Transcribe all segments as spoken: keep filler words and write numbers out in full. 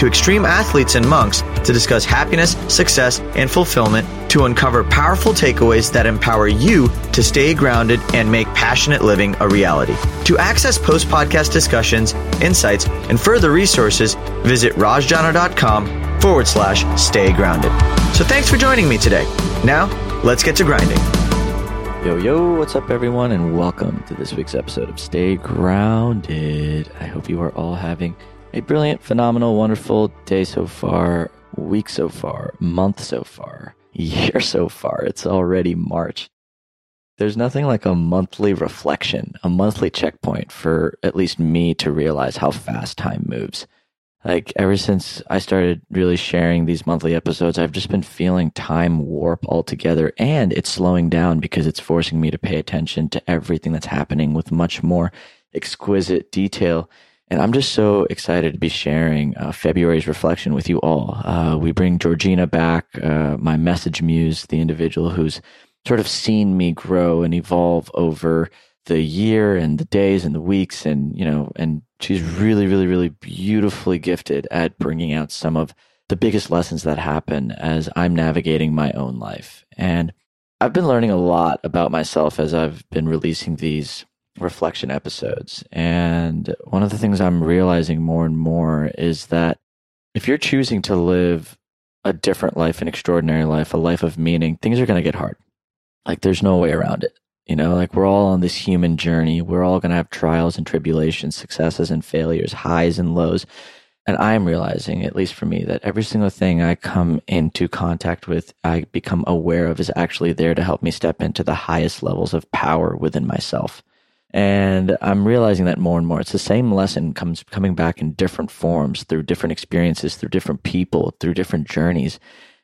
to extreme athletes and monks to discuss happiness, success, and fulfillment to uncover powerful takeaways that empower you to stay grounded and make passionate living a reality. To access post-podcast discussions, insights, and further resources, visit rajjana.com forward slash stay grounded. So thanks for joining me today. Now, let's get to grinding. Yo, yo, what's up, everyone, and welcome to this week's episode of Stay Grounded. I hope you are all having a brilliant, phenomenal, wonderful day so far, week so far, month so far, year so far. It's already March. There's nothing like a monthly reflection, a monthly checkpoint for at least me to realize how fast time moves. Like ever since I started really sharing these monthly episodes, I've just been feeling time warp altogether, and it's slowing down because it's forcing me to pay attention to everything that's happening with much more exquisite detail. And I'm just so excited to be sharing uh, February's reflection with you all. Uh, we bring Georgina back, uh, my message muse, the individual who's sort of seen me grow and evolve over the year and the days and the weeks. And, you know, and she's really, really, really beautifully gifted at bringing out some of the biggest lessons that happen as I'm navigating my own life. And I've been learning a lot about myself as I've been releasing these reflection episodes. And one of the things I'm realizing more and more is that if you're choosing to live a different life, an extraordinary life, a life of meaning, things are going to get hard. Like there's no way around it. You know, like we're all on this human journey. We're all going to have trials and tribulations, successes and failures, highs and lows. And I'm realizing, at least for me, that every single thing I come into contact with, I become aware of, is actually there to help me step into the highest levels of power within myself. And I'm realizing that more and more. It's the same lesson comes coming back in different forms, through different experiences, through different people, through different journeys.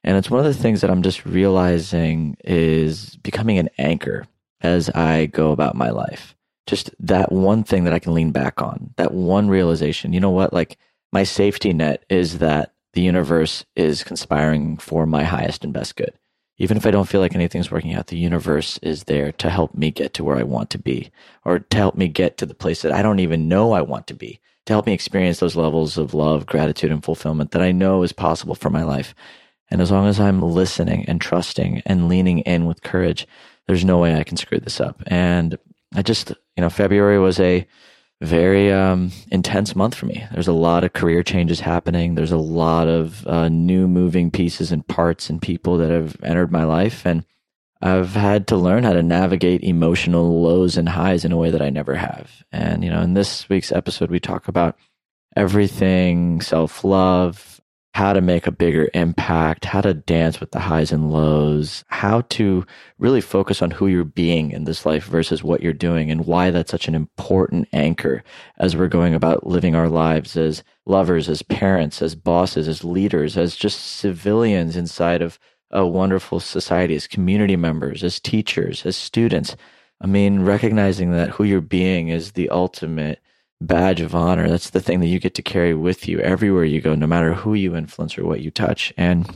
And it's one of the things that I'm just realizing is becoming an anchor as I go about my life. Just that one thing that I can lean back on, that one realization. You know what? Like my safety net is that the universe is conspiring for my highest and best good. Even if I don't feel like anything's working out, the universe is there to help me get to where I want to be, or to help me get to the place that I don't even know I want to be, to help me experience those levels of love, gratitude, and fulfillment that I know is possible for my life. And as long as I'm listening and trusting and leaning in with courage, there's no way I can screw this up. And I just, you know, February was a very um, intense month for me. There's a lot of career changes happening. There's a lot of uh, new moving pieces and parts and people that have entered my life. And I've had to learn how to navigate emotional lows and highs in a way that I never have. And, you know, in this week's episode, we talk about everything, self-love, how to make a bigger impact, how to dance with the highs and lows, how to really focus on who you're being in this life versus what you're doing, and why that's such an important anchor as we're going about living our lives as lovers, as parents, as bosses, as leaders, as just civilians inside of a wonderful society, as community members, as teachers, as students. I mean, recognizing that who you're being is the ultimate badge of honor. That's the thing that you get to carry with you everywhere you go, no matter who you influence or what you touch. And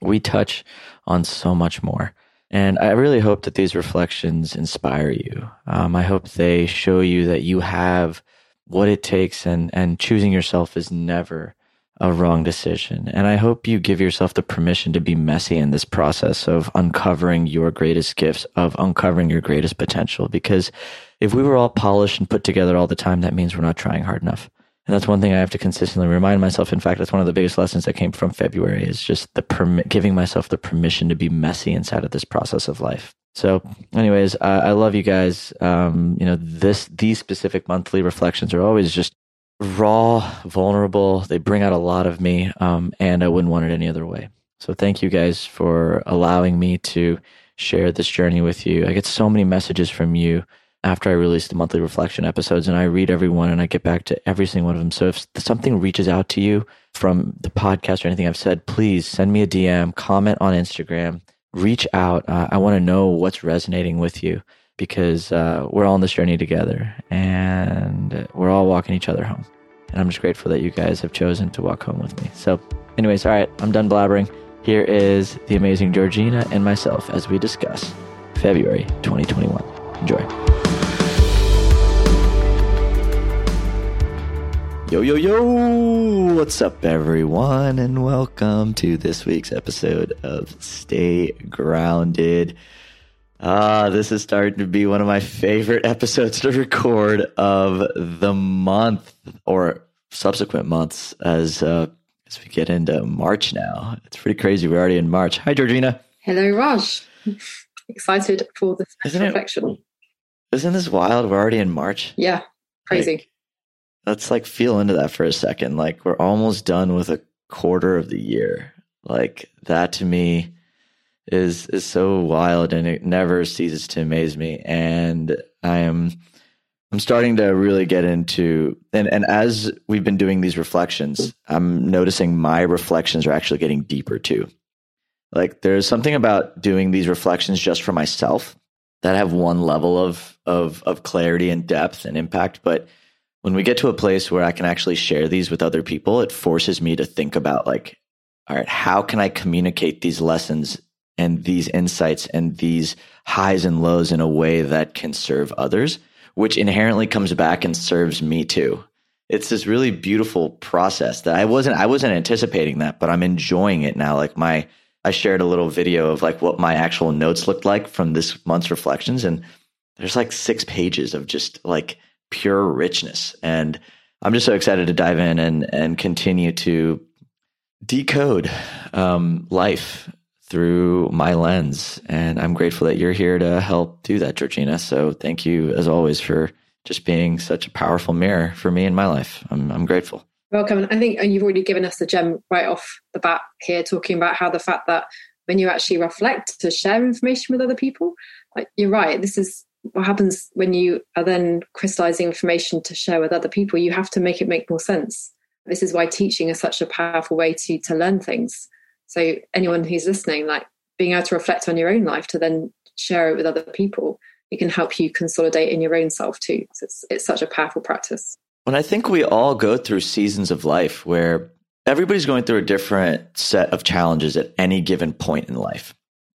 we touch on so much more. And I really hope that these reflections inspire you. Um, I hope they show you that you have what it takes, and, and choosing yourself is never a wrong decision. And I hope you give yourself the permission to be messy in this process of uncovering your greatest gifts, of uncovering your greatest potential. Because if we were all polished and put together all the time, that means we're not trying hard enough. And that's one thing I have to consistently remind myself. In fact, that's one of the biggest lessons that came from February, is just the permi- giving myself the permission to be messy inside of this process of life. So anyways, I, I love you guys. Um, you know, this these specific monthly reflections are always just raw, vulnerable. They bring out a lot of me, um, and I wouldn't want it any other way. So thank you guys for allowing me to share this journey with you. I get so many messages from you after I release the monthly reflection episodes, and I read every one and I get back to every single one of them. So if something reaches out to you from the podcast or anything I've said, please send me a D M, comment on Instagram, reach out. Uh, I want to know what's resonating with you. because uh, we're all on this journey together and we're all walking each other home. And I'm just grateful that you guys have chosen to walk home with me. So anyways, all right, I'm done blabbering. Here is the amazing Georgina and myself as we discuss February twenty twenty-one. Enjoy. Yo, yo, yo. What's up, everyone? And welcome to this week's episode of Stay Grounded. Ah, this is starting to be one of my favorite episodes to record of the month or subsequent months as uh, as we get into March now. It's pretty crazy. We're already in March. Hi, Georgina. Hello, Raj. Excited for the special reflection. Isn't this wild? We're already in March. Yeah, crazy. Like, let's like feel into that for a second. Like we're almost done with a quarter of the year. Like that to me is is so wild, and it never ceases to amaze me. And I am I'm starting to really get into and, and as we've been doing these reflections, I'm noticing my reflections are actually getting deeper too. Like there's something about doing these reflections just for myself that have one level of of of clarity and depth and impact. But when we get to a place where I can actually share these with other people, it forces me to think about like, all right, how can I communicate these lessons and these insights and these highs and lows in a way that can serve others, which inherently comes back and serves me too. It's this really beautiful process that I wasn't, I wasn't anticipating that, but I'm enjoying it now. Like my, I shared a little video of like what my actual notes looked like from this month's reflections. And there's like six pages of just like pure richness. And I'm just so excited to dive in and, and continue to decode um, life through my lens. And I'm grateful that you're here to help do that, Georgina. So thank you as always for just being such a powerful mirror for me in my life. I'm, I'm grateful. Welcome. I think and you've already given us the gem right off the bat here, talking about how the fact that when you actually reflect to share information with other people, like you're right. This is what happens when you are then crystallizing information to share with other people. You have to make it make more sense. This is why teaching is such a powerful way to, to learn things. So anyone who's listening, like being able to reflect on your own life to then share it with other people, it can help you consolidate in your own self too. So it's, it's such a powerful practice. When I think we all go through seasons of life where everybody's going through a different set of challenges at any given point in life.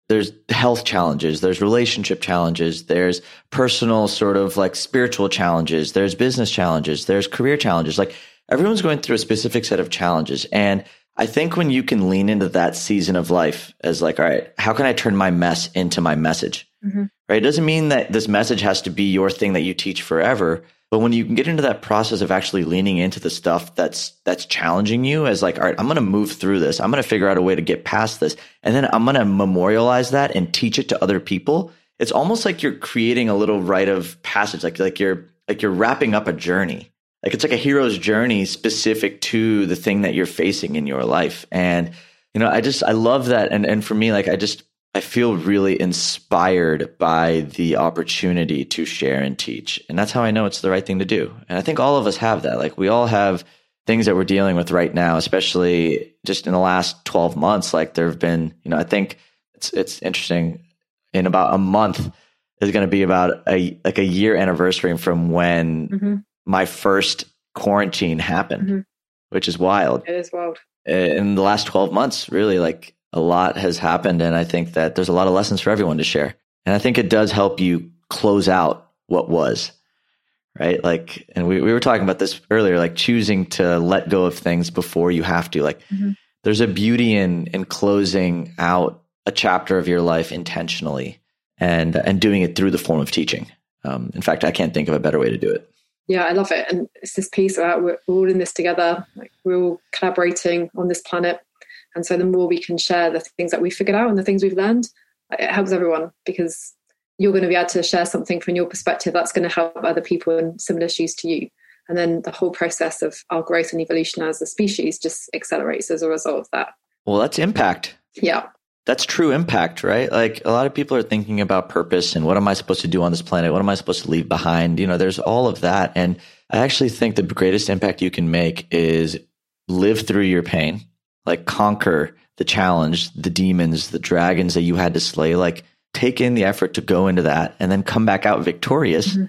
There's health challenges, there's relationship challenges, there's personal sort of like spiritual challenges, there's business challenges, there's career challenges. Like everyone's going through a specific set of challenges. And I think when you can lean into that season of life as like, all right, how can I turn my mess into my message? Mm-hmm. Right? It doesn't mean that this message has to be your thing that you teach forever. But when you can get into that process of actually leaning into the stuff that's that's challenging you as like, all right, I'm going to move through this. I'm going to figure out a way to get past this. And then I'm going to memorialize that and teach it to other people. It's almost like you're creating a little rite of passage, like like you're like you're wrapping up a journey. Like it's like a hero's journey specific to the thing that you're facing in your life. And, you know, I just I love that. And and for me, like I just I feel really inspired by the opportunity to share and teach. And that's how I know it's the right thing to do. And I think all of us have that. Like we all have things that we're dealing with right now, especially just in the last twelve months. Like there have been, you know, I think it's it's interesting. In about a month, there's going to be about a like a year anniversary from when mm-hmm. my first quarantine happened, mm-hmm. which is wild. It is wild. In the last twelve months, really, like, a lot has happened, and I think that there's a lot of lessons for everyone to share. And I think it does help you close out what was, right? Like, and we, we were talking about this earlier, like choosing to let go of things before you have to. Like, mm-hmm. there's a beauty in in closing out a chapter of your life intentionally and and doing it through the form of teaching. Um, in fact, I can't think of a better way to do it. Yeah, I love it. And it's this piece about we're all in this together. Like we're all collaborating on this planet. And so the more we can share the things that we figured out and the things we've learned, it helps everyone, because you're going to be able to share something from your perspective that's going to help other people in similar issues to you. And then the whole process of our growth and evolution as a species just accelerates as a result of that. Well, that's impact. Yeah. That's true impact, right? Like a lot of people are thinking about purpose and what am I supposed to do on this planet? What am I supposed to leave behind? You know, there's all of that. And I actually think the greatest impact you can make is live through your pain. Like conquer the challenge, the demons, the dragons that you had to slay. Like take in the effort to go into that and then come back out victorious mm-hmm.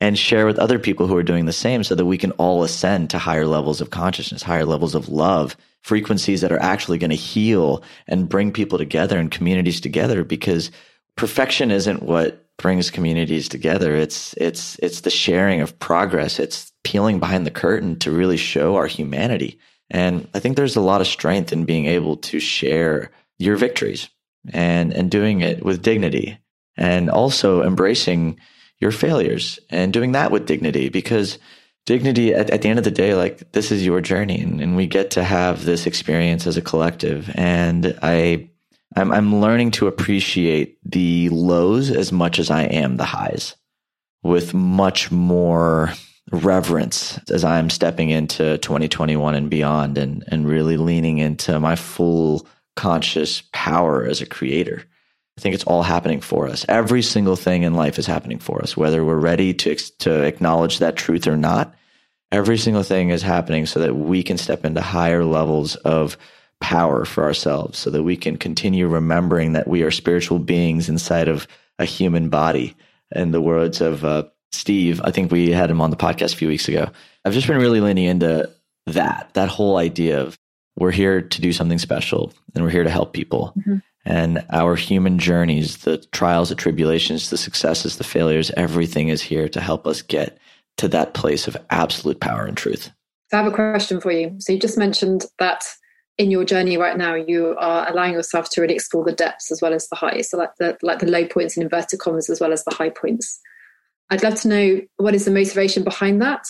and share with other people who are doing the same so that we can all ascend to higher levels of consciousness, higher levels of love, frequencies that are actually going to heal and bring people together and communities together, because perfection isn't what brings communities together. It's it's it's the sharing of progress. It's peeling behind the curtain to really show our humanity. And I think there's a lot of strength in being able to share your victories and and doing it with dignity, and also embracing your failures and doing that with dignity, because dignity at, at the end of the day, like, this is your journey, and, and we get to have this experience as a collective. And I I'm, I'm learning to appreciate the lows as much as I am the highs, with much more reverence as I'm stepping into twenty twenty-one and beyond, and, and really leaning into my full conscious power as a creator. I think it's all happening for us. Every single thing in life is happening for us, whether we're ready to, to acknowledge that truth or not. Every single thing is happening so that we can step into higher levels of power for ourselves, so that we can continue remembering that we are spiritual beings inside of a human body. In the words of uh, Steve, I think we had him on the podcast a few weeks ago. I've just been really leaning into that, that whole idea of we're here to do something special, and we're here to help people. Mm-hmm. And our human journeys, the trials, the tribulations, the successes, the failures, everything is here to help us get to that place of absolute power and truth. So I have a question for you. So you just mentioned that in your journey right now, you are allowing yourself to really explore the depths as well as the highs, so like the, like the low points in inverted commas as well as the high points. I'd love to know, what is the motivation behind that?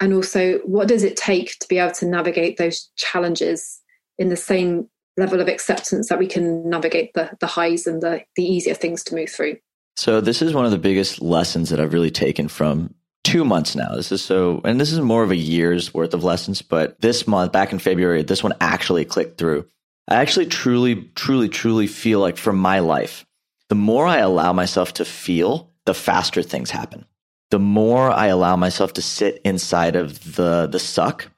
And also, what does it take to be able to navigate those challenges in the same level of acceptance that we can navigate the, the highs and the, the easier things to move through? So this is one of the biggest lessons that I've really taken from two months now. This is so, and this is more of a year's worth of lessons, but this month, back in February, this one actually clicked through. I actually truly, truly, truly feel like for my life, the more I allow myself to feel, the faster things happen. The more I allow myself to sit inside of the, the suck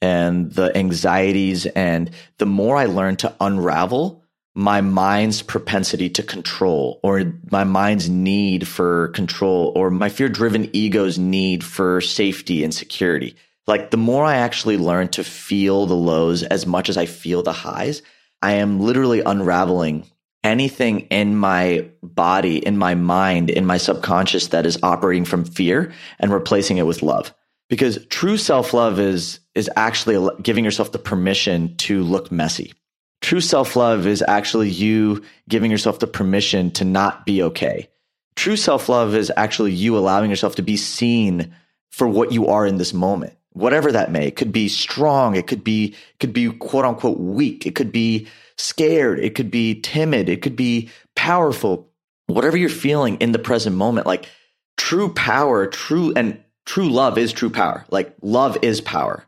and the anxieties, and the more I learn to unravel my mind's propensity to control, or my mind's need for control, or my fear-driven ego's need for safety and security. Like, the more I actually learn to feel the lows as much as I feel the highs, I am literally unraveling anything in my body, in my mind, in my subconscious that is operating from fear, and replacing it with love. Because true self-love is is actually giving yourself the permission to look messy. True self-love is actually you giving yourself the permission to not be okay. True self-love is actually you allowing yourself to be seen for what you are in this moment, whatever that may. It could be strong. It could be, could be quote unquote weak. It could be scared. It could be timid. It could be powerful. Whatever you're feeling in the present moment, like, true power, true and true love is true power. Like, love is power,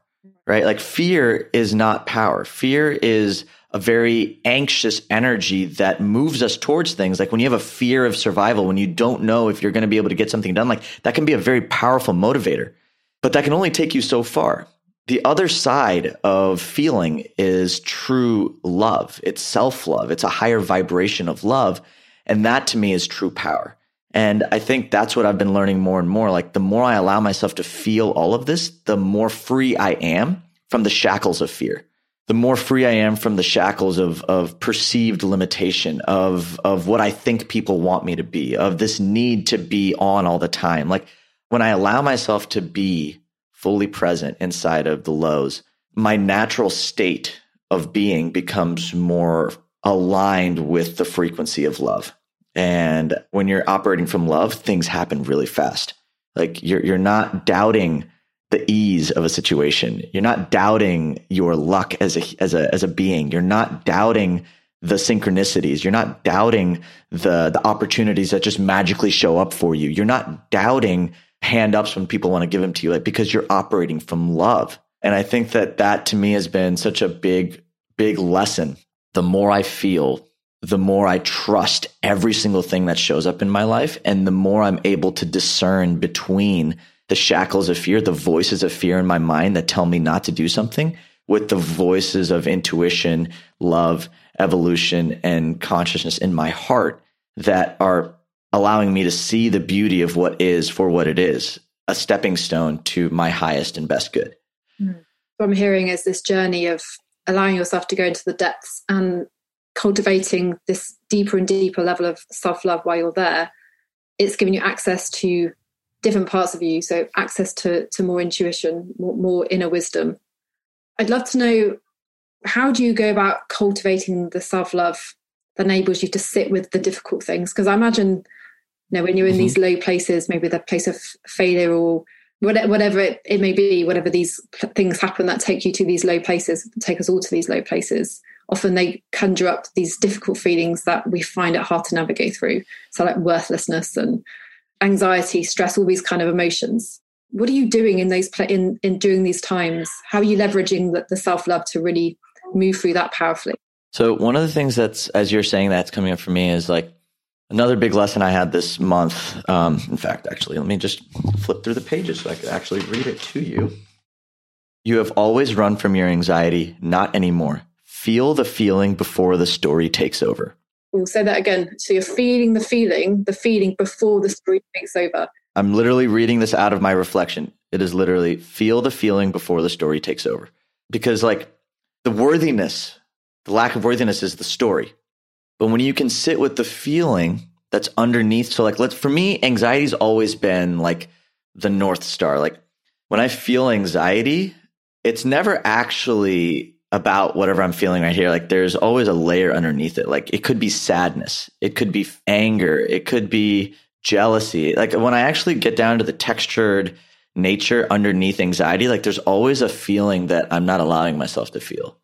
right? Like, fear is not power. Fear is a very anxious energy that moves us towards things. Like, when you have a fear of survival, when you don't know if you're going to be able to get something done, like, that can be a very powerful motivator, but that can only take you so far. The other side of feeling is true love. It's self-love. It's a higher vibration of love. And that, to me, is true power. And I think that's what I've been learning more and more. Like, the more I allow myself to feel all of this, the more free I am from the shackles of fear. The more free I am from the shackles of of perceived limitation, of of what I think people want me to be, of this need to be on all the time. Like, when I allow myself to be fully present inside of the lows, my natural state of being becomes more aligned with the frequency of love. And when you're operating from love, things happen really fast. Like, you're you're not doubting the ease of a situation. You're not doubting your luck as a, as a, as a being. You're not doubting the synchronicities. You're not doubting the, the opportunities that just magically show up for you. You're not doubting hand ups when people want to give them to you, like, because you're operating from love. And I think that that, to me, has been such a big, big lesson. The more I feel, the more I trust every single thing that shows up in my life. And the more I'm able to discern between the shackles of fear, the voices of fear in my mind that tell me not to do something, with the voices of intuition, love, evolution, and consciousness in my heart that are allowing me to see the beauty of what is for what it is, a stepping stone to my highest and best good. Mm. What I'm hearing is this journey of allowing yourself to go into the depths and cultivating this deeper and deeper level of self-love while you're there. It's giving you access to different parts of you, so access to to more intuition, more, more inner wisdom. I'd love to know, how do you go about cultivating the self-love that enables you to sit with the difficult things? Because I imagine, you know, when you're in mm-hmm. these low places, maybe the place of failure or whatever it, it may be, whatever these things happen that take you to these low places, take us all to these low places, often they conjure up these difficult feelings that we find it hard to navigate through. So like worthlessness and anxiety, stress, all these kind of emotions. What are you doing in those in, in during these times? How are you leveraging the, the self-love to really move through that powerfully? So one of the things that's, as you're saying, that's coming up for me is like another big lesson I had this month. Um, in fact, actually, let me just flip through the pages so I could actually read it to you. You have always run from your anxiety, not anymore. Feel the feeling before the story takes over. We'll say that again. So you're feeling the feeling, the feeling before the story takes over. I'm literally reading this out of my reflection. It is literally feel the feeling before the story takes over. Because like the worthiness, the lack of worthiness is the story. But when you can sit with the feeling that's underneath, so like let's for me, anxiety's always been like the North Star. Like when I feel anxiety, it's never actually about whatever I'm feeling right here. Like there's always a layer underneath it. Like it could be sadness. It could be anger. It could be jealousy. Like when I actually get down to the textured nature underneath anxiety, like there's always a feeling that I'm not allowing myself to feel.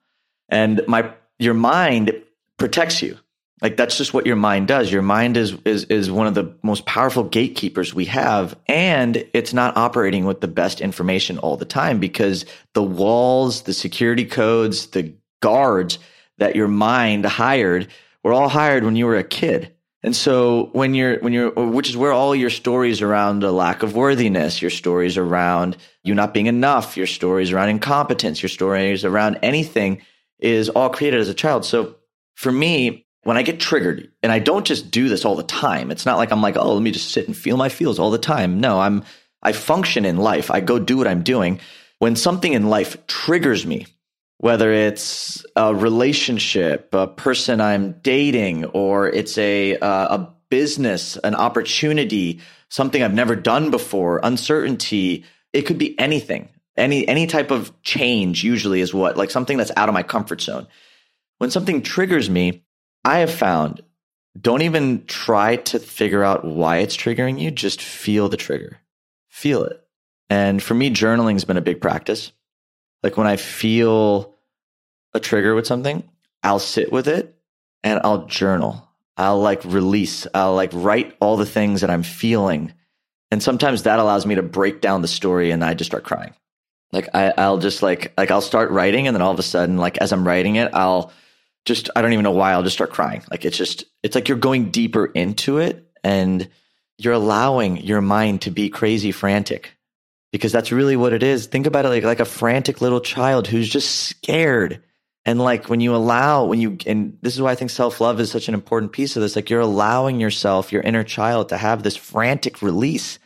And my, your mind protects you. Like that's just what your mind does. Your mind is, is, is one of the most powerful gatekeepers we have. And it's not operating with the best information all the time because the walls, the security codes, the guards that your mind hired were all hired when you were a kid. And so when you're, when you're, which is where all your stories around a lack of worthiness, your stories around you not being enough, your stories around incompetence, your stories around anything is all created as a child. So for me, when I get triggered, and I don't just do this all the time, it's not like I'm like, oh, let me just sit and feel my feels all the time. No, I'm, I function in life. I go do what I'm doing. When something in life triggers me, whether it's a relationship, a person I'm dating, or it's a, uh, a business, an opportunity, something I've never done before, uncertainty, it could be anything, any, any type of change usually is what, like something that's out of my comfort zone. When something triggers me, I have found, don't even try to figure out why it's triggering you. Just feel the trigger, feel it. And for me, journaling has been a big practice. Like when I feel a trigger with something, I'll sit with it and I'll journal. I'll like release, I'll like write all the things that I'm feeling. And sometimes that allows me to break down the story and I just start crying. Like I, I'll just like, like I'll start writing and then all of a sudden, like as I'm writing it, I'll Just, I don't even know why, I'll just start crying. Like, it's just, it's like you're going deeper into it and you're allowing your mind to be crazy frantic because that's really what it is. Think about it like, like a frantic little child who's just scared. And like when you allow, when you, and this is why I think self-love is such an important piece of this, like you're allowing yourself, your inner child, to have this frantic release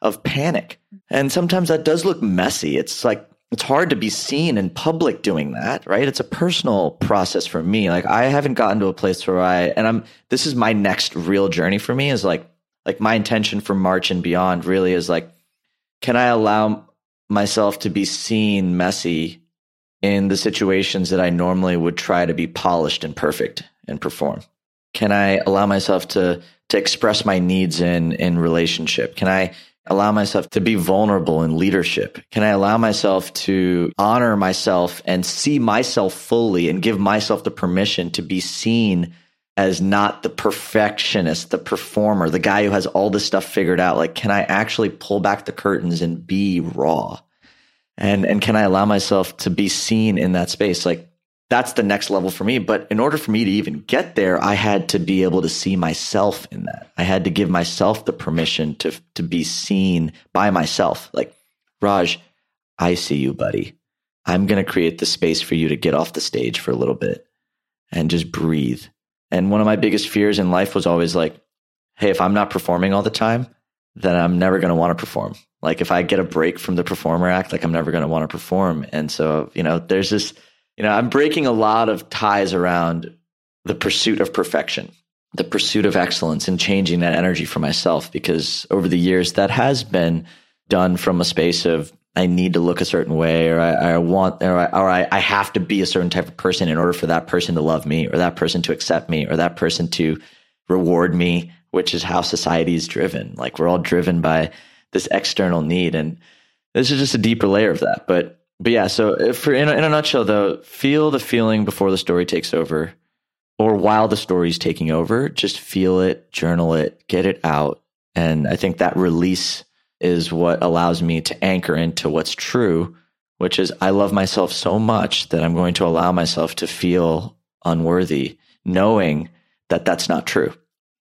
of panic. And sometimes that does look messy. It's like, it's hard to be seen in public doing that, right? It's a personal process for me. Like I haven't gotten to a place where I, and I'm, this is my next real journey for me is like, like my intention for March and beyond really is like, can I allow myself to be seen messy in the situations that I normally would try to be polished and perfect and perform? Can I allow myself to, to express my needs in, in relationship? Can I allow myself to be vulnerable in leadership? Can I allow myself to honor myself and see myself fully and give myself the permission to be seen as not the perfectionist, the performer, the guy who has all this stuff figured out? Like, can I actually pull back the curtains and be raw? And, and can I allow myself to be seen in that space? Like, that's the next level for me. But in order for me to even get there, I had to be able to see myself in that. I had to give myself the permission to, to be seen by myself. Like, Raj, I see you, buddy. I'm going to create the space for you to get off the stage for a little bit and just breathe. And one of my biggest fears in life was always like, hey, if I'm not performing all the time, then I'm never going to want to perform. Like if I get a break from the performer act, like I'm never going to want to perform. And so, you know, there's this, you know, I'm breaking a lot of ties around the pursuit of perfection, the pursuit of excellence, and changing that energy for myself, because over the years that has been done from a space of, I need to look a certain way, or I, I want, or, I, or I, I have to be a certain type of person in order for that person to love me, or that person to accept me, or that person to reward me, which is how society is driven. Like we're all driven by this external need. And this is just a deeper layer of that. But, but yeah, so if for, in, a, in a nutshell though, feel the feeling before the story takes over, or while the story's taking over, just feel it, journal it, get it out. And I think that release is what allows me to anchor into what's true, which is I love myself so much that I'm going to allow myself to feel unworthy, knowing that that's not true.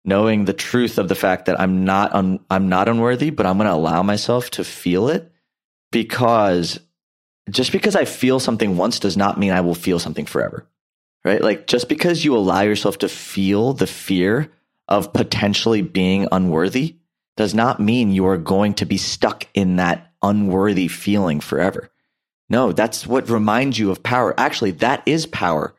Knowing the truth of the fact that I'm not un, I'm not unworthy, but I'm going to allow myself to feel it, because just because I feel something once does not mean I will feel something forever, right? Like just because you allow yourself to feel the fear of potentially being unworthy does not mean you are going to be stuck in that unworthy feeling forever. No, that's what reminds you of power. Actually, that is power.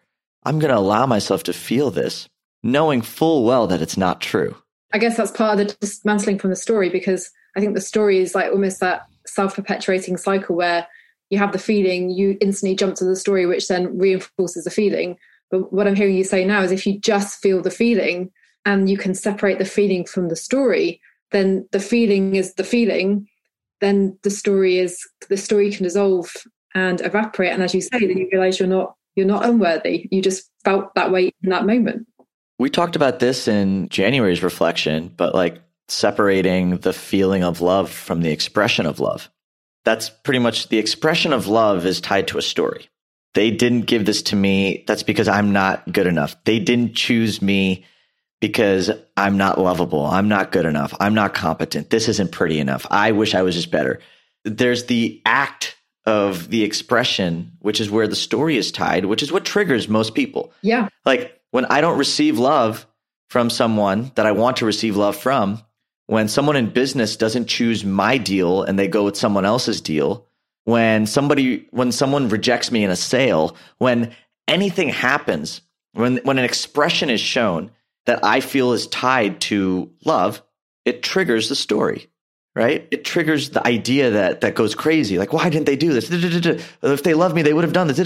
I'm going to allow myself to feel this, knowing full well that it's not true. I guess that's part of the dismantling from the story, because I think the story is like almost that self-perpetuating cycle where you have the feeling, you instantly jump to the story, which then reinforces the feeling. But what I'm hearing you say now is if you just feel the feeling and you can separate the feeling from the story, then the feeling is the feeling, then the story is, the story can dissolve and evaporate. And as you say, then you realize you're not, you're not unworthy. You just felt that way in that moment. We talked about this in January's reflection, but like separating the feeling of love from the expression of love. That's pretty much the expression of love is tied to a story. They didn't give this to me. That's because I'm not good enough. They didn't choose me because I'm not lovable. I'm not good enough. I'm not competent. This isn't pretty enough. I wish I was just better. There's the act of the expression, which is where the story is tied, which is what triggers most people. Yeah. Like when I don't receive love from someone that I want to receive love from, when someone in business doesn't choose my deal and they go with someone else's deal, when somebody, when someone rejects me in a sale, when anything happens, when, when an expression is shown that I feel is tied to love, it triggers the story, right? It triggers the idea that that goes crazy. Like, why didn't they do this? If they loved me, they would have done this.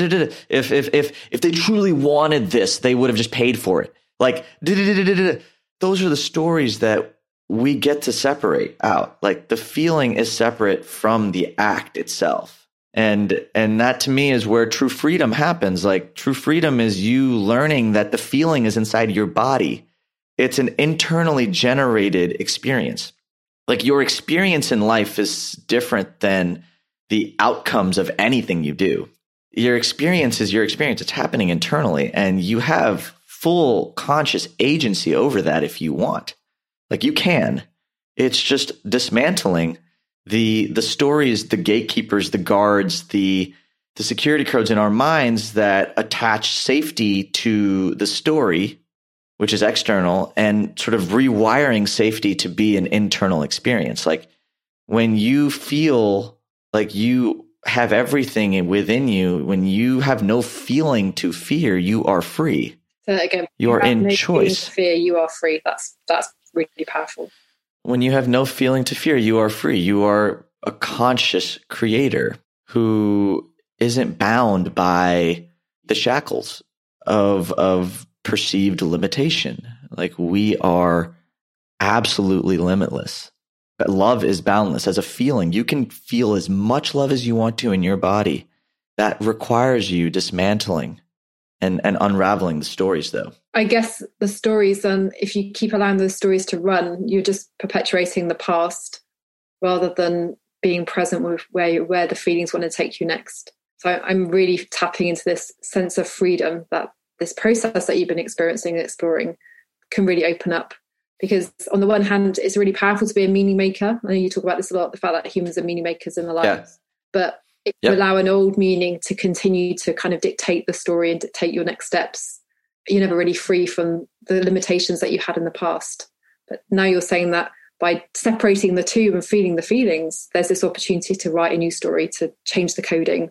If if if if they truly wanted this, they would have just paid for it. Like, those are the stories that we get to separate out. Like the feeling is separate from the act itself. And and that to me is where true freedom happens. Like true freedom is you learning that the feeling is inside your body. It's an internally generated experience. Like your experience in life is different than the outcomes of anything you do. Your experience is your experience. It's happening internally, and you have full conscious agency over that if you want. Like you can. It's just dismantling the the stories, the gatekeepers, the guards, the the security codes in our minds that attach safety to the story, which is external, and sort of rewiring safety to be an internal experience. Like when you feel like you have everything within you, when you have no feeling to fear, you are free. So again, you are in choice. Fear, you are free. That's that's really powerful. When you have no feeling to fear, you are free. You are a conscious creator who isn't bound by the shackles of of perceived limitation. Like we are absolutely limitless. But love is boundless as a feeling. You can feel as much love as you want to in your body. That requires you dismantling and, and unraveling the stories, though. I guess the stories, and if you keep allowing those stories to run, you're just perpetuating the past rather than being present with where where the feelings want to take you next. So I'm really tapping into this sense of freedom that this process that you've been experiencing and exploring can really open up. Because on the one hand, it's really powerful to be a meaning maker. I know you talk about this a lot, the fact that humans are meaning makers in their lives. Yeah. But if you yep. allow an old meaning to continue to kind of dictate the story and dictate your next steps, you're never really free from the limitations that you had in the past. But now you're saying that by separating the two and feeling the feelings, there's this opportunity to write a new story, to change the coding.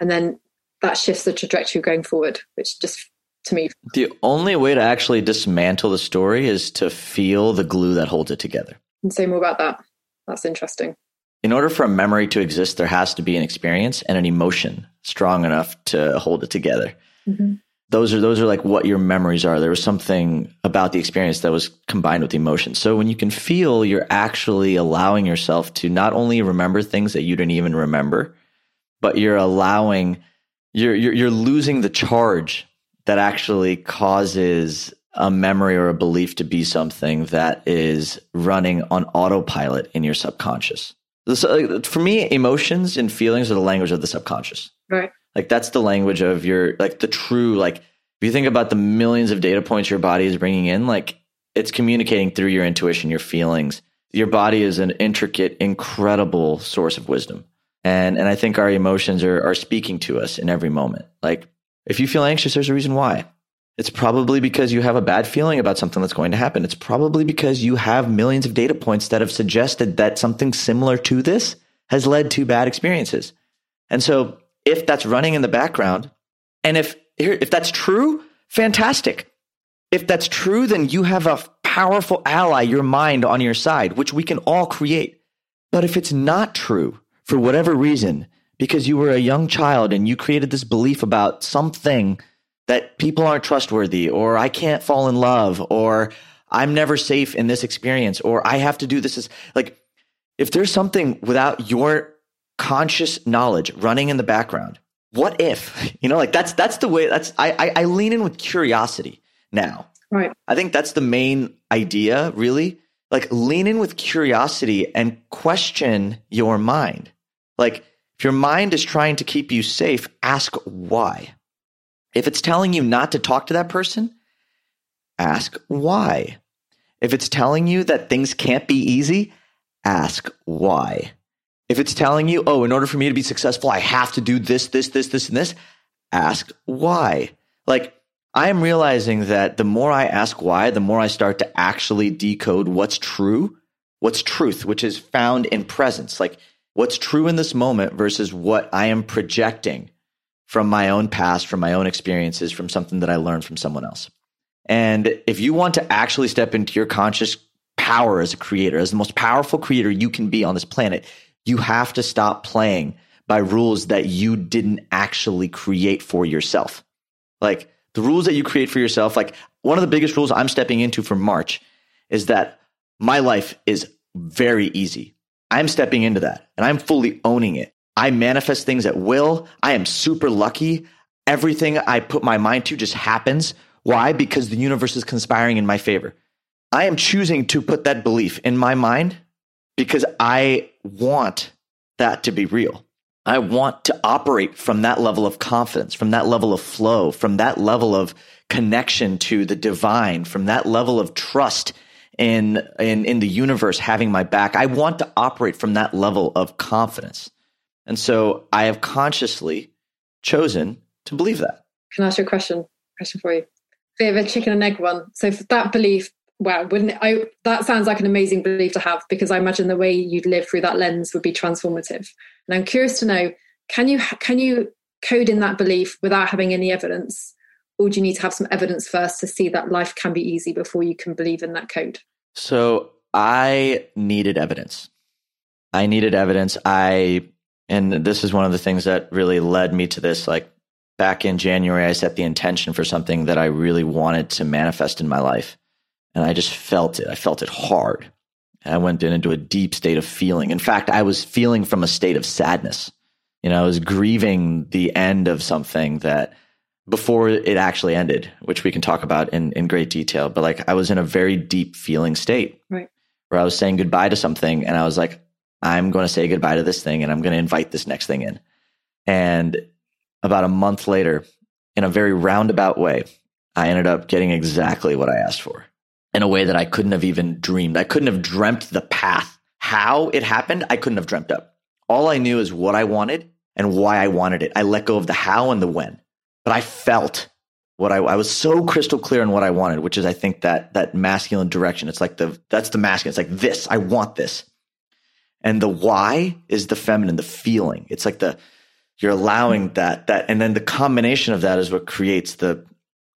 And then that shifts the trajectory going forward, which just, to me. The only way to actually dismantle the story is to feel the glue that holds it together. And say more about that. That's interesting. In order for a memory to exist, there has to be an experience and an emotion strong enough to hold it together. Mm-hmm. Those are those are like what your memories are. There was something about the experience that was combined with the emotion. So when you can feel, you're actually allowing yourself to not only remember things that you didn't even remember, but you're allowing, you're you're, you're losing the charge that actually causes a memory or a belief to be something that is running on autopilot in your subconscious. So for me, emotions and feelings are the language of the subconscious. Right. Like that's the language of your, like the true, like if you think about the millions of data points your body is bringing in, like it's communicating through your intuition, your feelings. Your body is an intricate, incredible source of wisdom. And and I think our emotions are are speaking to us in every moment. Like if you feel anxious, there's a reason why. It's probably because you have a bad feeling about something that's going to happen. It's probably because you have millions of data points that have suggested that something similar to this has led to bad experiences. And so if that's running in the background, and if if that's true, fantastic. If that's true, then you have a powerful ally, your mind, on your side, which we can all create. But if it's not true, for whatever reason, because you were a young child and you created this belief about something that people aren't trustworthy, or I can't fall in love, or I'm never safe in this experience, or I have to do this. Is like, if there's something without your conscious knowledge running in the background, what if, you know, like that's, that's the way that's, I, I, I lean in with curiosity now. Right. I think that's the main idea, really. Like lean in with curiosity and question your mind. Like, if your mind is trying to keep you safe, ask why. If it's telling you not to talk to that person, ask why. If it's telling you that things can't be easy, ask why. If it's telling you, oh, in order for me to be successful, I have to do this, this, this, this, and this, ask why. Like, I am realizing that the more I ask why, the more I start to actually decode what's true, what's truth, which is found in presence. Like, what's true in this moment versus what I am projecting from my own past, from my own experiences, from something that I learned from someone else. And if you want to actually step into your conscious power as a creator, as the most powerful creator you can be on this planet, you have to stop playing by rules that you didn't actually create for yourself. Like the rules that you create for yourself, like one of the biggest rules I'm stepping into for March is that my life is very easy. I'm stepping into that and I'm fully owning it. I manifest things at will. I am super lucky. Everything I put my mind to just happens. Why? Because the universe is conspiring in my favor. I am choosing to put that belief in my mind because I want that to be real. I want to operate from that level of confidence, from that level of flow, from that level of connection to the divine, from that level of trust in, in, in the universe having my back. I want to operate from that level of confidence. And so I have consciously chosen to believe that. Can I ask you a question? Question for you. Bit of a chicken and egg one. So for that belief, wow, wouldn't it, I, that sounds like an amazing belief to have, because I imagine the way you'd live through that lens would be transformative. And I'm curious to know, can you, can you code in that belief without having any evidence? Or do you need to have some evidence first to see that life can be easy before you can believe in that code? So I needed evidence. I needed evidence. I, and this is one of the things that really led me to this. Like back in January, I set the intention for something that I really wanted to manifest in my life. And I just felt it. I felt it hard. And I went in into a deep state of feeling. In fact, I was feeling from a state of sadness. You know, I was grieving the end of something that before it actually ended, which we can talk about in, in great detail. But like I was in a very deep feeling state, right, where I was saying goodbye to something. And I was like, I'm going to say goodbye to this thing and I'm going to invite this next thing in. And about a month later, in a very roundabout way, I ended up getting exactly what I asked for in a way that I couldn't have even dreamed. I couldn't have dreamt the path. How it happened, I couldn't have dreamt up. All I knew is what I wanted and why I wanted it. I let go of the how and the when. But I felt what I, I was so crystal clear on what I wanted, which is, I think that that masculine direction. It's like the, that's the masculine. It's like this, I want this. And the why is the feminine, the feeling. It's like the, you're allowing that, that, and then the combination of that is what creates the,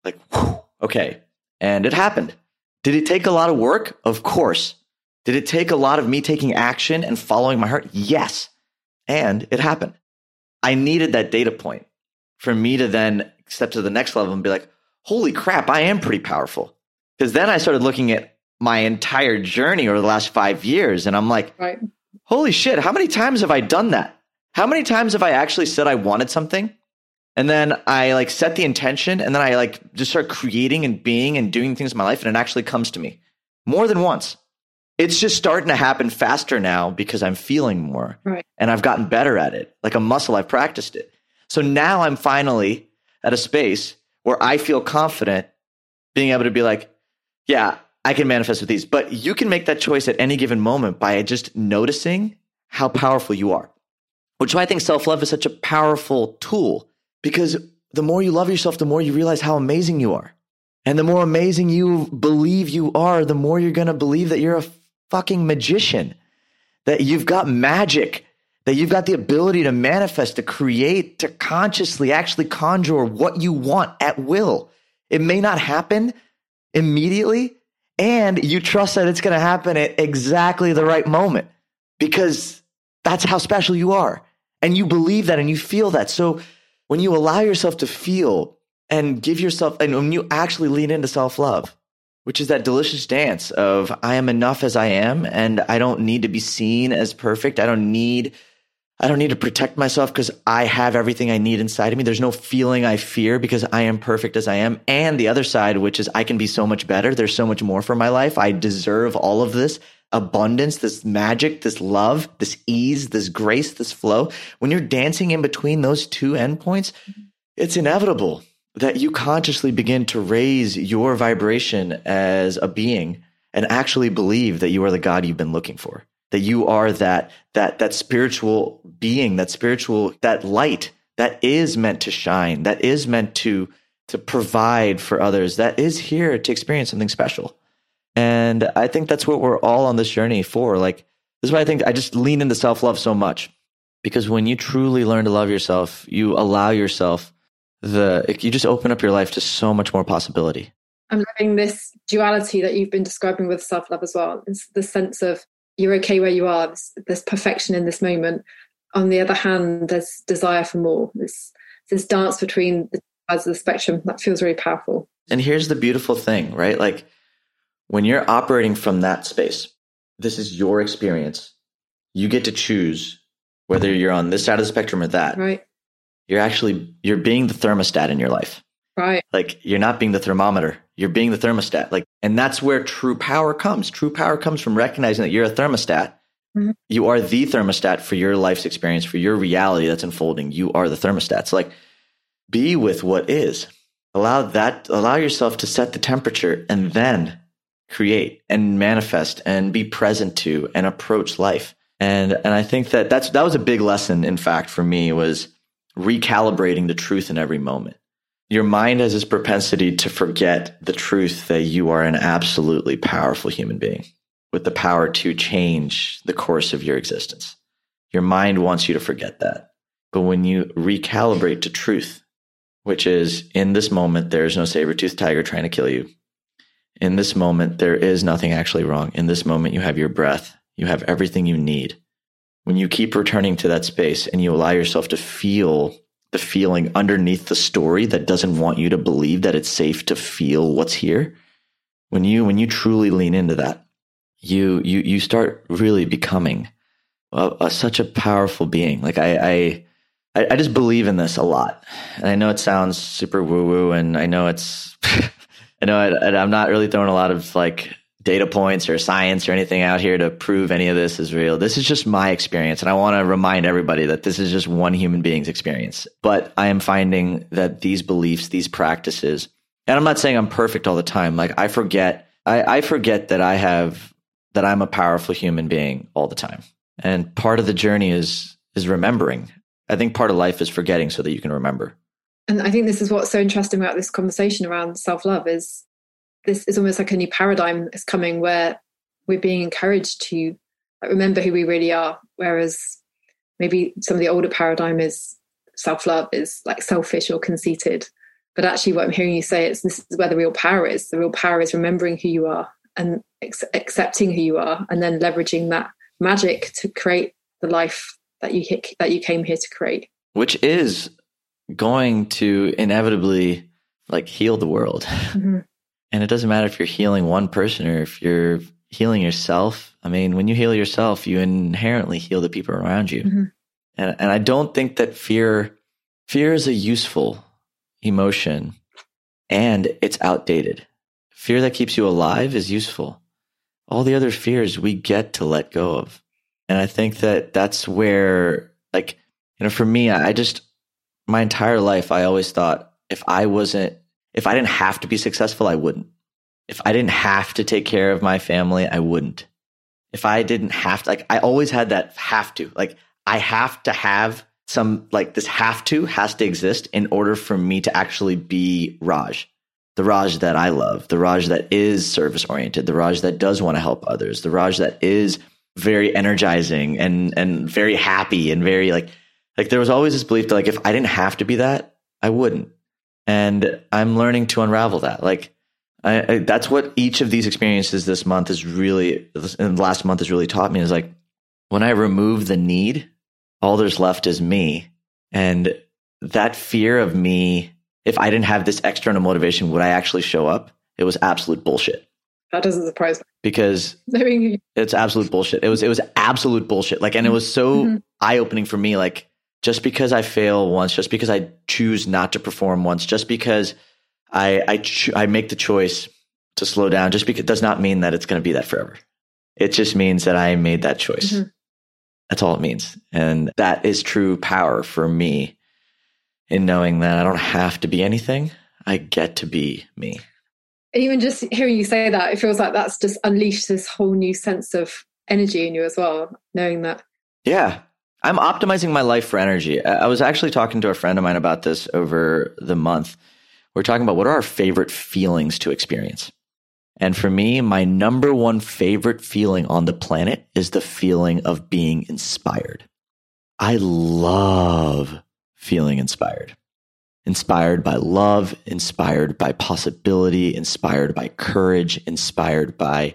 like, whew, okay. And it happened. Did it take a lot of work? Of course. Did it take a lot of me taking action and following my heart? Yes. And it happened. I needed that data point for me to then step to the next level and be like, holy crap, I am pretty powerful. Because then I started looking at my entire journey over the last five years. And I'm like, right. Holy shit, how many times have I done that? How many times have I actually said I wanted something? And then I like set the intention, and then I like just start creating and being and doing things in my life, and it actually comes to me more than once. It's just starting to happen faster now because I'm feeling more, right. And I've gotten better at it. Like a muscle, I've practiced it. So now I'm finally at a space where I feel confident being able to be like, yeah, I can manifest with these. But you can make that choice at any given moment by just noticing how powerful you are, which is why I think self-love is such a powerful tool, because the more you love yourself, the more you realize how amazing you are. And the more amazing you believe you are, the more you're going to believe that you're a fucking magician, that you've got magic, that you've got the ability to manifest, to create, to consciously actually conjure what you want at will. It may not happen immediately, and you trust that it's going to happen at exactly the right moment, because that's how special you are. And you believe that and you feel that. So when you allow yourself to feel and give yourself, and when you actually lean into self-love, which is that delicious dance of I am enough as I am, and I don't need to be seen as perfect. I don't need, I don't need to protect myself because I have everything I need inside of me. There's no feeling I fear because I am perfect as I am. And the other side, which is I can be so much better. There's so much more for my life. I deserve all of this abundance, this magic, this love, this ease, this grace, this flow. When you're dancing in between those two endpoints, it's inevitable that you consciously begin to raise your vibration as a being and actually believe that you are the God you've been looking for, that you are that, that, that spiritual being, that spiritual, that light that is meant to shine, that is meant to, to provide for others, that is here to experience something special. And I think that's what we're all on this journey for. Like, this is why I think I just lean into self-love so much, because when you truly learn to love yourself, you allow yourself the, you just open up your life to so much more possibility. I'm loving this duality that you've been describing with self-love as well. It's the sense of you're okay where you are, this, this perfection in this moment. On the other hand, there's desire for more. This this dance between the sides of the spectrum, that feels really powerful. And here's the beautiful thing, right? Like, when you're operating from that space, this is your experience. You get to choose whether you're on this side of the spectrum or that. Right. You're actually, you're being the thermostat in your life. Right. Like, you're not being the thermometer. You're being the thermostat. Like, and that's where true power comes. True power comes from recognizing that you're a thermostat. Mm-hmm. You are the thermostat for your life's experience, for your reality that's unfolding. You are the thermostat. So, like, be with what is. Allow that, allow yourself to set the temperature, and then create and manifest and be present to and approach life. And, and I think that that's, that was a big lesson, in fact, for me, was recalibrating the truth in every moment. Your mind has this propensity to forget the truth that you are an absolutely powerful human being with the power to change the course of your existence. Your mind wants you to forget that. But when you recalibrate to truth, which is, in this moment, there is no saber-toothed tiger trying to kill you. In this moment, there is nothing actually wrong. In this moment, you have your breath. You have everything you need. When you keep returning to that space and you allow yourself to feel the feeling underneath the story that doesn't want you to believe that it's safe to feel what's here, when you when you truly lean into that, you you you start really becoming a, a, such a powerful being. Like, I, I I just believe in this a lot, and I know it sounds super woo woo, and I know it's I know I, I'm not really throwing a lot of like data points or science or anything out here to prove any of this is real. This is just my experience. And I want to remind everybody that this is just one human being's experience. But I am finding that these beliefs, these practices, and I'm not saying I'm perfect all the time. Like, I forget, I, I forget that I have, that I'm a powerful human being all the time. And part of the journey is, is remembering. I think part of life is forgetting so that you can remember. And I think this is what's so interesting about this conversation around self-love is this is almost like a new paradigm is coming where we're being encouraged to remember who we really are. Whereas maybe some of the older paradigm is self-love is like selfish or conceited. But actually what I'm hearing you say is this is where the real power is. The real power is remembering who you are and ex- accepting who you are, and then leveraging that magic to create the life that you hit, that you came here to create. Which is going to inevitably like heal the world. Mm-hmm. And it doesn't matter if you're healing one person or if you're healing yourself. I mean, when you heal yourself, you inherently heal the people around you. Mm-hmm. And and I don't think that fear, fear is a useful emotion, and it's outdated. Fear that keeps you alive is useful. All the other fears we get to let go of. And I think that that's where, like, you know, for me, I just, my entire life, I always thought if I wasn't, if I didn't have to be successful, I wouldn't. If I didn't have to take care of my family, I wouldn't. If I didn't have to, like, I always had that have to, like, I have to have some, like, this have to has to exist in order for me to actually be Raj. The Raj that I love, the Raj that is service oriented, the Raj that does want to help others, the Raj that is very energizing and and very happy and very like, like there was always this belief that like, if I didn't have to be that, I wouldn't. And I'm learning to unravel that. Like I, I, that's what each of these experiences this month is really, and last month has really taught me is like, when I remove the need, all there's left is me. And that fear of me, if I didn't have this external motivation, would I actually show up? It was absolute bullshit. That doesn't surprise me. Because it's absolute bullshit. It was it was absolute bullshit. Like, and it was so mm-hmm. eye-opening for me. Like, just because I fail once, just because I choose not to perform once, just because I I, cho- I make the choice to slow down, just because does not mean that it's going to be that forever. It just means that I made that choice. Mm-hmm. That's all it means. And that is true power for me. In knowing that I don't have to be anything, I get to be me. Even just hearing you say that, it feels like that's just unleashed this whole new sense of energy in you as well, knowing that. Yeah, I'm optimizing my life for energy. I was actually talking to a friend of mine about this over the month. We're talking about what are our favorite feelings to experience. And for me, my number one favorite feeling on the planet is the feeling of being inspired. I love feeling inspired, inspired by love, inspired by possibility, inspired by courage, inspired by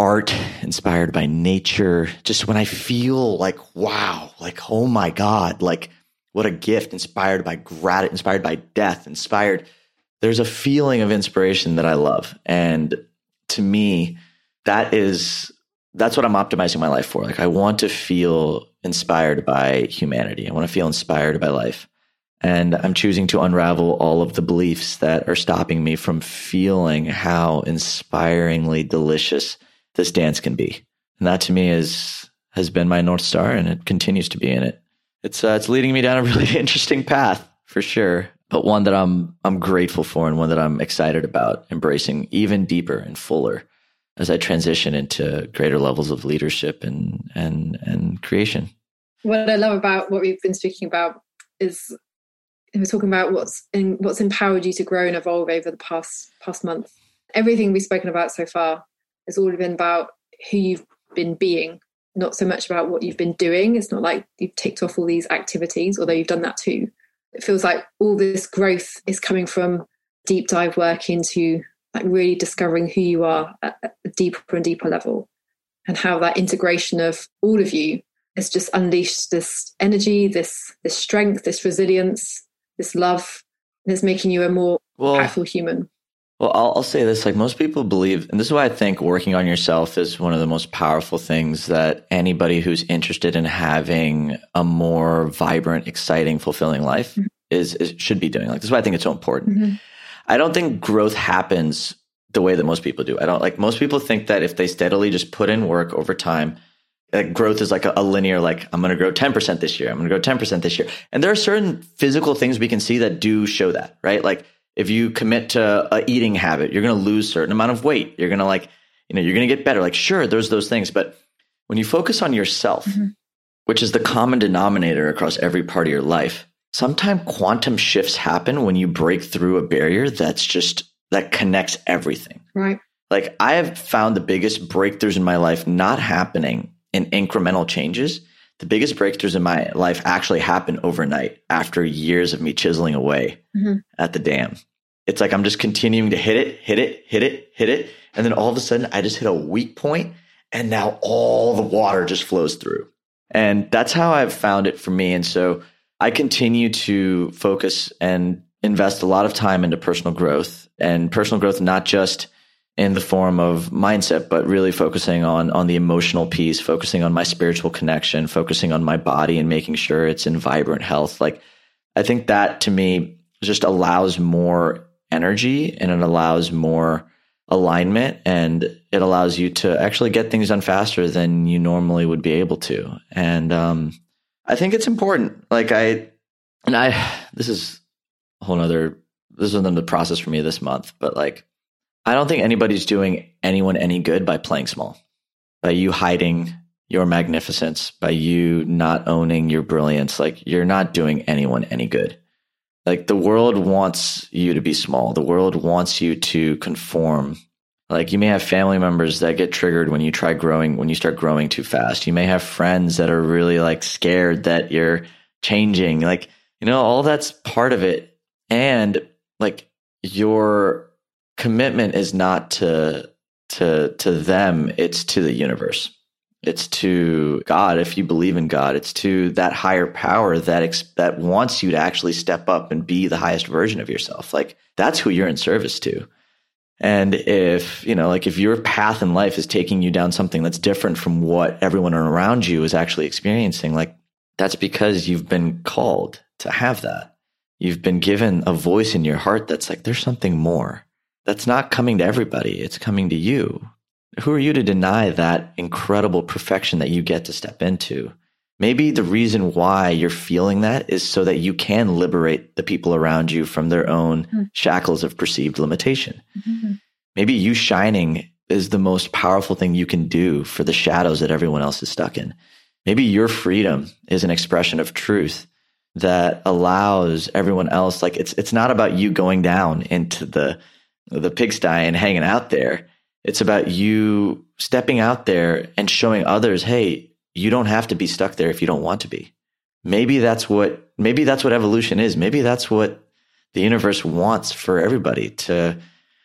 art, inspired by nature. Just when I feel like, wow, like, oh my God, like what a gift, inspired by gratitude, inspired by death, inspired. There's a feeling of inspiration that I love. And to me, that is, that's what I'm optimizing my life for. Like, I want to feel inspired by humanity. I want to feel inspired by life. And I'm choosing to unravel all of the beliefs that are stopping me from feeling how inspiringly delicious this dance can be. And that to me is, has been my North Star, and it continues to be in it. It's, uh, it's leading me down a really interesting path for sure, but one that I'm, I'm grateful for, and one that I'm excited about embracing even deeper and fuller as I transition into greater levels of leadership and, and, and creation. What I love about what we've been speaking about is we're talking about what's in, what's empowered you to grow and evolve over the past, past month. Everything we've spoken about so far has all been about who you've been being, not so much about what you've been doing. It's not like you've ticked off all these activities, although you've done that too. It feels like all this growth is coming from deep dive work into like really discovering who you are at a deeper and deeper level, and how that integration of all of you has just unleashed this energy, this this strength, this resilience, this love, that's making you a more well, powerful human. Well, I'll, I'll say this, like most people believe, and this is why I think working on yourself is one of the most powerful things that anybody who's interested in having a more vibrant, exciting, fulfilling life mm-hmm. is, is should be doing. Like, this is why I think it's so important. Mm-hmm. I don't think growth happens the way that most people do. I don't like most people think that if they steadily just put in work over time, that growth is like a, a linear, like I'm going to grow ten percent this year. I'm going to grow ten percent this year. And there are certain physical things we can see that do show that, right? Like if you commit to a eating habit, you're going to lose a certain amount of weight. You're going to like, you know, you're going to get better. Like, sure, there's those things. But when you focus on yourself, mm-hmm. which is the common denominator across every part of your life, Sometimes quantum shifts happen when you break through a barrier that's just, that connects everything. Right. Like I have found the biggest breakthroughs in my life not happening in incremental changes. The biggest breakthroughs in my life actually happen overnight after years of me chiseling away mm-hmm. at the dam. It's like I'm just continuing to hit it, hit it, hit it, hit it. And then all of a sudden I just hit a weak point and now all the water just flows through. And that's how I've found it for me. And so I continue to focus and invest a lot of time into personal growth and personal growth, not just in the form of mindset, but really focusing on, on the emotional piece, focusing on my spiritual connection, focusing on my body and making sure it's in vibrant health. Like, I think that to me just allows more energy and it allows more alignment and it allows you to actually get things done faster than you normally would be able to. And um, I think it's important. Like I, and I, this is a whole nother, this is another process for me this month, but like, I don't think anybody's doing anyone any good by playing small, by you hiding your magnificence, by you not owning your brilliance. Like you're not doing anyone any good. Like the world wants you to be small. The world wants you to conform. Like you may have family members that get triggered when you try growing, when you start growing too fast. You may have friends that are really like scared that you're changing. Like, you know, all that's part of it. And like your commitment is not to to to them, it's to the universe. It's to God, if you believe in God. It's to that higher power that ex- that wants you to actually step up and be the highest version of yourself. Like that's who you're in service to. And if, you know, like if your path in life is taking you down something that's different from what everyone around you is actually experiencing, like that's because you've been called to have that. You've been given a voice in your heart that's like, there's something more. That's not coming to everybody. It's coming to you. Who are you to deny that incredible perfection that you get to step into? Maybe the reason why you're feeling that is so that you can liberate the people around you from their own mm-hmm. shackles of perceived limitation. Mm-hmm. Maybe you shining is the most powerful thing you can do for the shadows that everyone else is stuck in. Maybe your freedom is an expression of truth that allows everyone else. Like it's, it's not about you going down into the, the pigsty and hanging out there. It's about you stepping out there and showing others, hey, you don't have to be stuck there if you don't want to be. Maybe that's what, maybe that's what evolution is. Maybe that's what the universe wants for everybody, to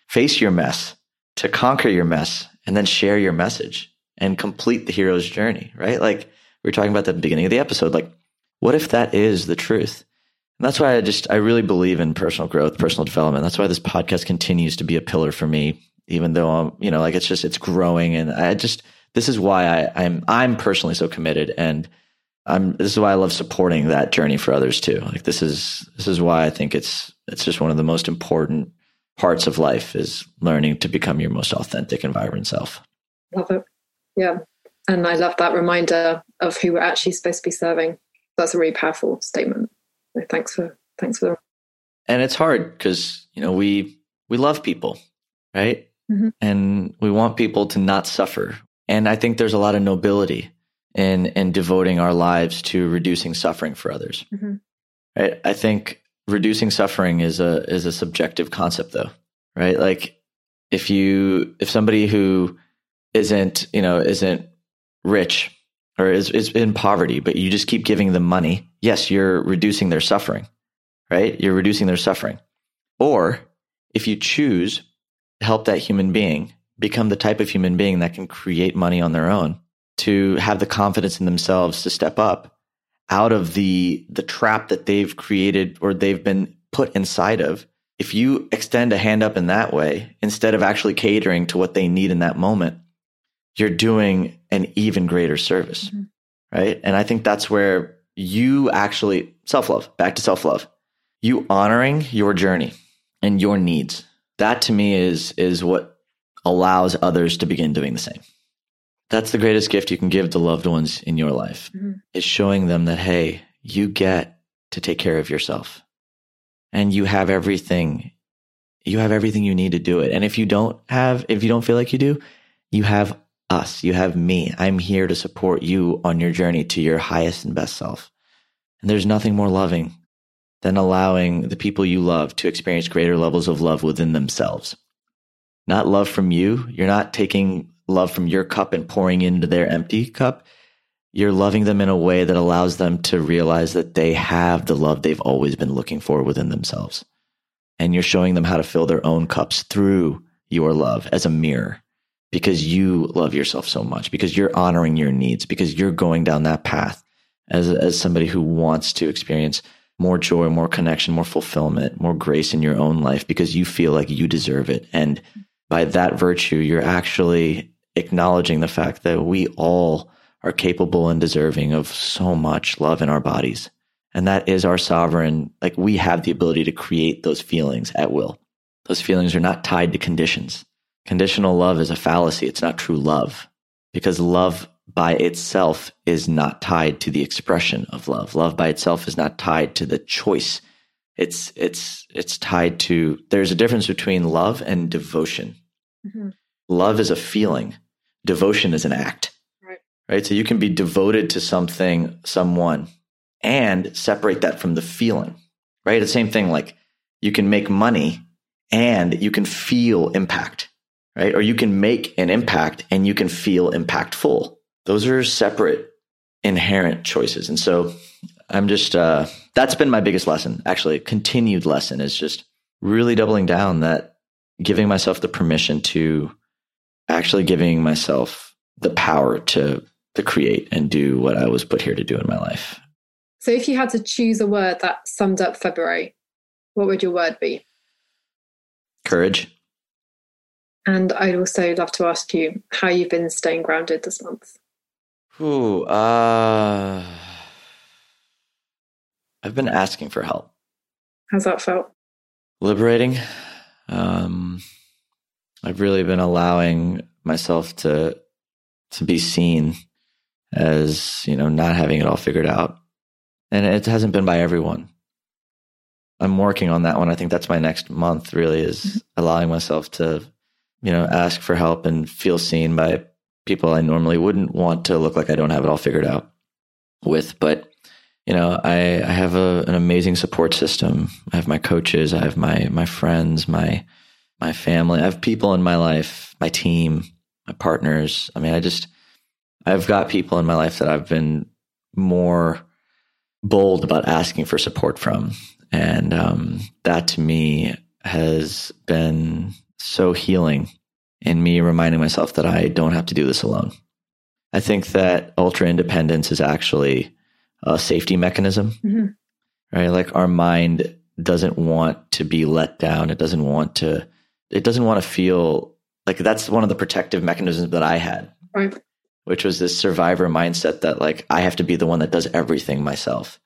face your mess, to conquer your mess, and then share your message and complete the hero's journey, right? Like we were talking about at the beginning of the episode, like what if that is the truth? And that's why I just, I really believe in personal growth, personal development. That's why this podcast continues to be a pillar for me, even though I'm, you know, like it's just, it's growing. And I just, this is why I, I'm, I'm personally so committed. And I'm, this is why I love supporting that journey for others too. Like this is, this is why I think it's, it's just one of the most important parts of life is learning to become your most authentic and vibrant self. Love it. Yeah. And I love that reminder of who we're actually supposed to be serving. That's a really powerful statement. Thanks for, thanks for that. And it's hard because, you know, we, we love people, right? Mm-hmm. And we want people to not suffer. And I think there's a lot of nobility in, in devoting our lives to reducing suffering for others. Mm-hmm. Right? I think reducing suffering is a, is a subjective concept though, right? Like if you, if somebody who isn't, you know, isn't rich or is, is in poverty, but you just keep giving them money. Yes, you're reducing their suffering, right? You're reducing their suffering. Or if you choose to help that human being become the type of human being that can create money on their own, to have the confidence in themselves to step up out of the, the trap that they've created or they've been put inside of. If you extend a hand up in that way, instead of actually catering to what they need in that moment, you're doing an even greater service, mm-hmm. right? And I think that's where you actually, self-love, back to self-love, you honoring your journey and your needs. That to me is, is what allows others to begin doing the same. That's the greatest gift you can give the loved ones in your life, mm-hmm. is showing them that, hey, you get to take care of yourself and you have everything. You have everything you need to do it. And if you don't have, if you don't feel like you do, you have us, you have me. I'm here to support you on your journey to your highest and best self. And there's nothing more loving then allowing the people you love to experience greater levels of love within themselves. Not love from you. You're not taking love from your cup and pouring into their empty cup. You're loving them in a way that allows them to realize that they have the love they've always been looking for within themselves. And you're showing them how to fill their own cups through your love as a mirror, because you love yourself so much, because you're honoring your needs, because you're going down that path as, as somebody who wants to experience more joy, more connection, more fulfillment, more grace in your own life, because you feel like you deserve it. And by that virtue, you're actually acknowledging the fact that we all are capable and deserving of so much love in our bodies. And that is our sovereign. Like, we have the ability to create those feelings at will. Those feelings are not tied to conditions. Conditional love is a fallacy. It's not true love, because love by itself is not tied to the expression of love. Love by itself is not tied to the choice. It's it's it's tied to, there's a difference between love and devotion. Mm-hmm. Love is a feeling. Devotion is an act. Right. Right. So you can be devoted to something, someone, and separate that from the feeling. Right. The same thing. Like, you can make money and you can feel impact. Right. Or you can make an impact and you can feel impactful. Those are separate, inherent choices. And so I'm just, uh, that's been my biggest lesson, actually, continued lesson, is just really doubling down, that giving myself the permission to actually giving myself the power to, to create and do what I was put here to do in my life. So if you had to choose a word that summed up February, what would your word be? Courage. And I'd also love to ask you how you've been staying grounded this month. Ooh, uh, I've been asking for help. How's that felt? Liberating. Um, I've really been allowing myself to to be seen as, you know, not having it all figured out. And it hasn't been by everyone. I'm working on that one. I think that's my next month, really, is mm-hmm. allowing myself to, you know, ask for help and feel seen by people I normally wouldn't want to look like I don't have it all figured out with. But, you know, I, I have a, an amazing support system. I have my coaches, I have my, my friends, my, my family. I have people in my life, my team, my partners. I mean, I just, I've got people in my life that I've been more bold about asking for support from. And um, that to me has been so healing. And me reminding myself that I don't have to do this alone. I think that ultra independence is actually a safety mechanism, mm-hmm. right? Like, our mind doesn't want to be let down. It doesn't want to, it doesn't want to feel like, that's one of the protective mechanisms that I had, right. Which was this survivor mindset that, like, I have to be the one that does everything myself.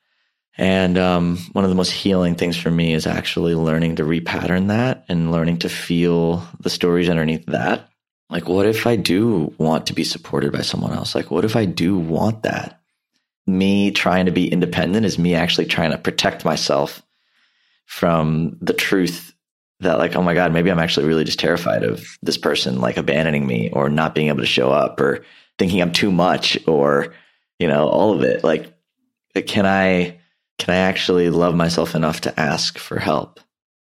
And um, one of the most healing things for me is actually learning to repattern that and learning to feel the stories underneath that. Like, what if I do want to be supported by someone else? Like, what if I do want that? Me trying to be independent is me actually trying to protect myself from the truth that, like, oh my God, maybe I'm actually really just terrified of this person, like, abandoning me or not being able to show up or thinking I'm too much or, you know, all of it. Like, can I... Can I actually love myself enough to ask for help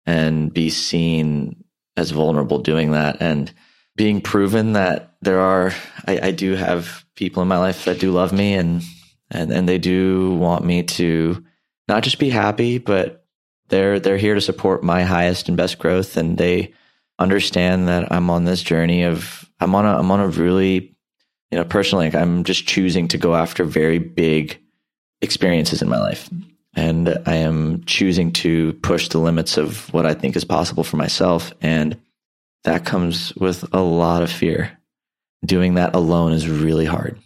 and be seen as vulnerable doing that, and being proven that there are, I, I do have people in my life that do love me and, and, and they do want me to not just be happy, but they're, they're here to support my highest and best growth. And they understand that I'm on this journey of, I'm on a, I'm on a really, you know, personally, like, I'm just choosing to go after very big experiences in my life. And I am choosing to push the limits of what I think is possible for myself. And that comes with a lot of fear. Doing that alone is really hard.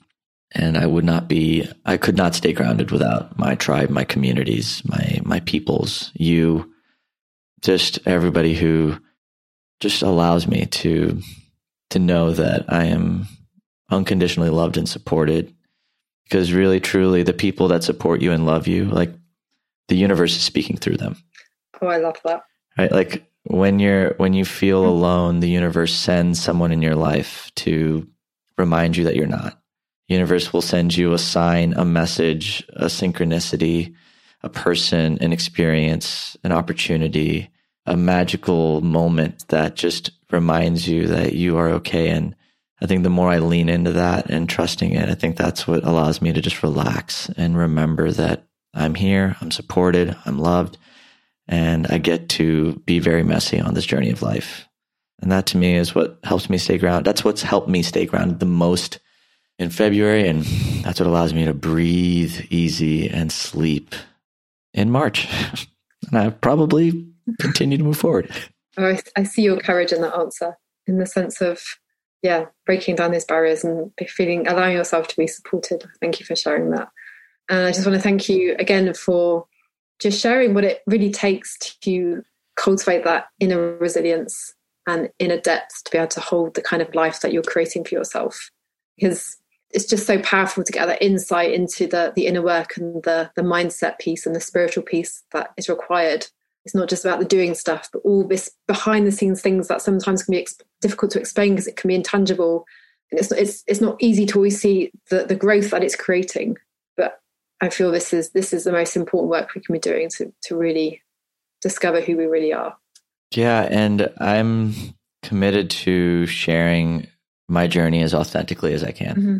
And I would not be, I could not stay grounded without my tribe, my communities, my, my peoples, you, just everybody who just allows me to, to know that I am unconditionally loved and supported. Because really, truly, the people that support you and love you, like, the universe is speaking through them. Oh, I love that. Right? Like, when you're, when you feel mm-hmm. alone, the universe sends someone in your life to remind you that you're not. The universe will send you a sign, a message, a synchronicity, a person, an experience, an opportunity, a magical moment that just reminds you that you are okay. And I think the more I lean into that and trusting it, I think that's what allows me to just relax and remember that I'm here, I'm supported, I'm loved, and I get to be very messy on this journey of life. And that to me is what helps me stay grounded. That's what's helped me stay grounded the most in February. And that's what allows me to breathe easy and sleep in March. And I probably continue to move forward. Oh, I, I see your courage in that answer, in the sense of, yeah, breaking down those barriers and feeling, allowing yourself to be supported. Thank you for sharing that. And I just want to thank you again for just sharing what it really takes to cultivate that inner resilience and inner depth to be able to hold the kind of life that you're creating for yourself. Because it's just so powerful to get that insight into the, the inner work and the, the mindset piece and the spiritual piece that is required. It's not just about the doing stuff, but all this behind the scenes things that sometimes can be ex- difficult to explain because it can be intangible. And it's, it's, it's not easy to always see the, the growth that it's creating. But I feel this is this is the most important work we can be doing to to really discover who we really are. Yeah, and I'm committed to sharing my journey as authentically as I can. Mm-hmm.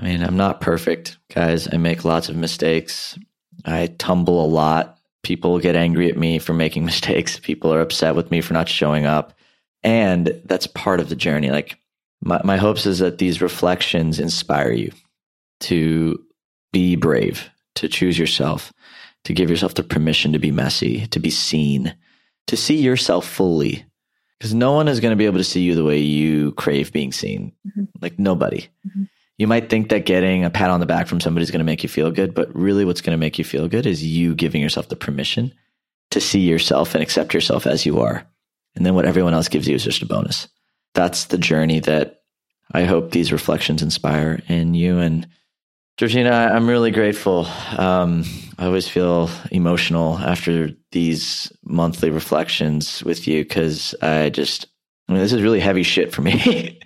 I mean, I'm not perfect, guys. I make lots of mistakes. I tumble a lot. People get angry at me for making mistakes. People are upset with me for not showing up. And that's part of the journey. Like my, my hopes is that these reflections inspire you to be brave, to choose yourself, to give yourself the permission to be messy, to be seen, to see yourself fully. Because no one is going to be able to see you the way you crave being seen. Mm-hmm. Like nobody. Mm-hmm. You might think that getting a pat on the back from somebody is going to make you feel good, but really what's going to make you feel good is you giving yourself the permission to see yourself and accept yourself as you are. And then what everyone else gives you is just a bonus. That's the journey that I hope these reflections inspire in you. And Georgina, I'm really grateful. Um, I always feel emotional after these monthly reflections with you because I just, I mean, this is really heavy shit for me.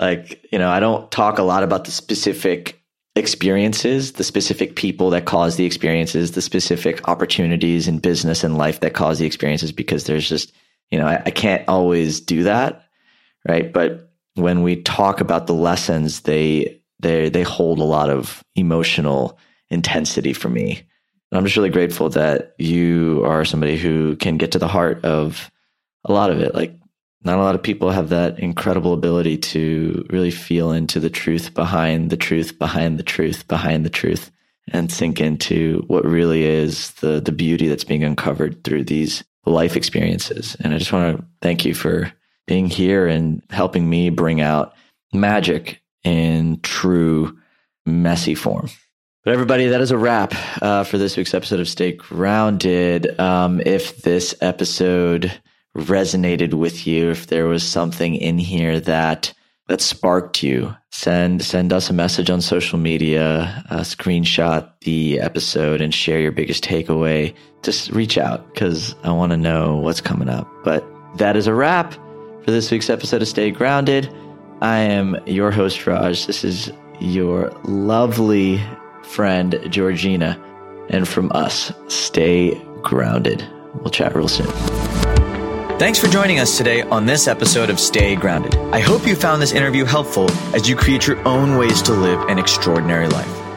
Like, you know, I don't talk a lot about the specific experiences, the specific people that cause the experiences, the specific opportunities in business and life that cause the experiences, because there's just, you know, I, I can't always do that, right? But when we talk about the lessons, they they they hold a lot of emotional intensity for me. And I'm just really grateful that you are somebody who can get to the heart of a lot of it. Like, not a lot of people have that incredible ability to really feel into the truth behind the truth, behind the truth, behind the truth, and sink into what really is the the beauty that's being uncovered through these life experiences. And I just want to thank you for being here and helping me bring out magic in true messy form. But everybody, that is a wrap uh, for this week's episode of Stay Grounded. Um, if this episode resonated with you, if there was something in here that that sparked you, send send us a message on social media, uh, screenshot the episode and share your biggest takeaway. Just reach out because I want to know what's coming up. But that is a wrap for this week's episode of Stay Grounded. I am your host, Raj. This is your lovely friend, Georgina. And from us, stay grounded. We'll chat real soon. Thanks for joining us today on this episode of Stay Grounded. I hope you found this interview helpful as you create your own ways to live an extraordinary life.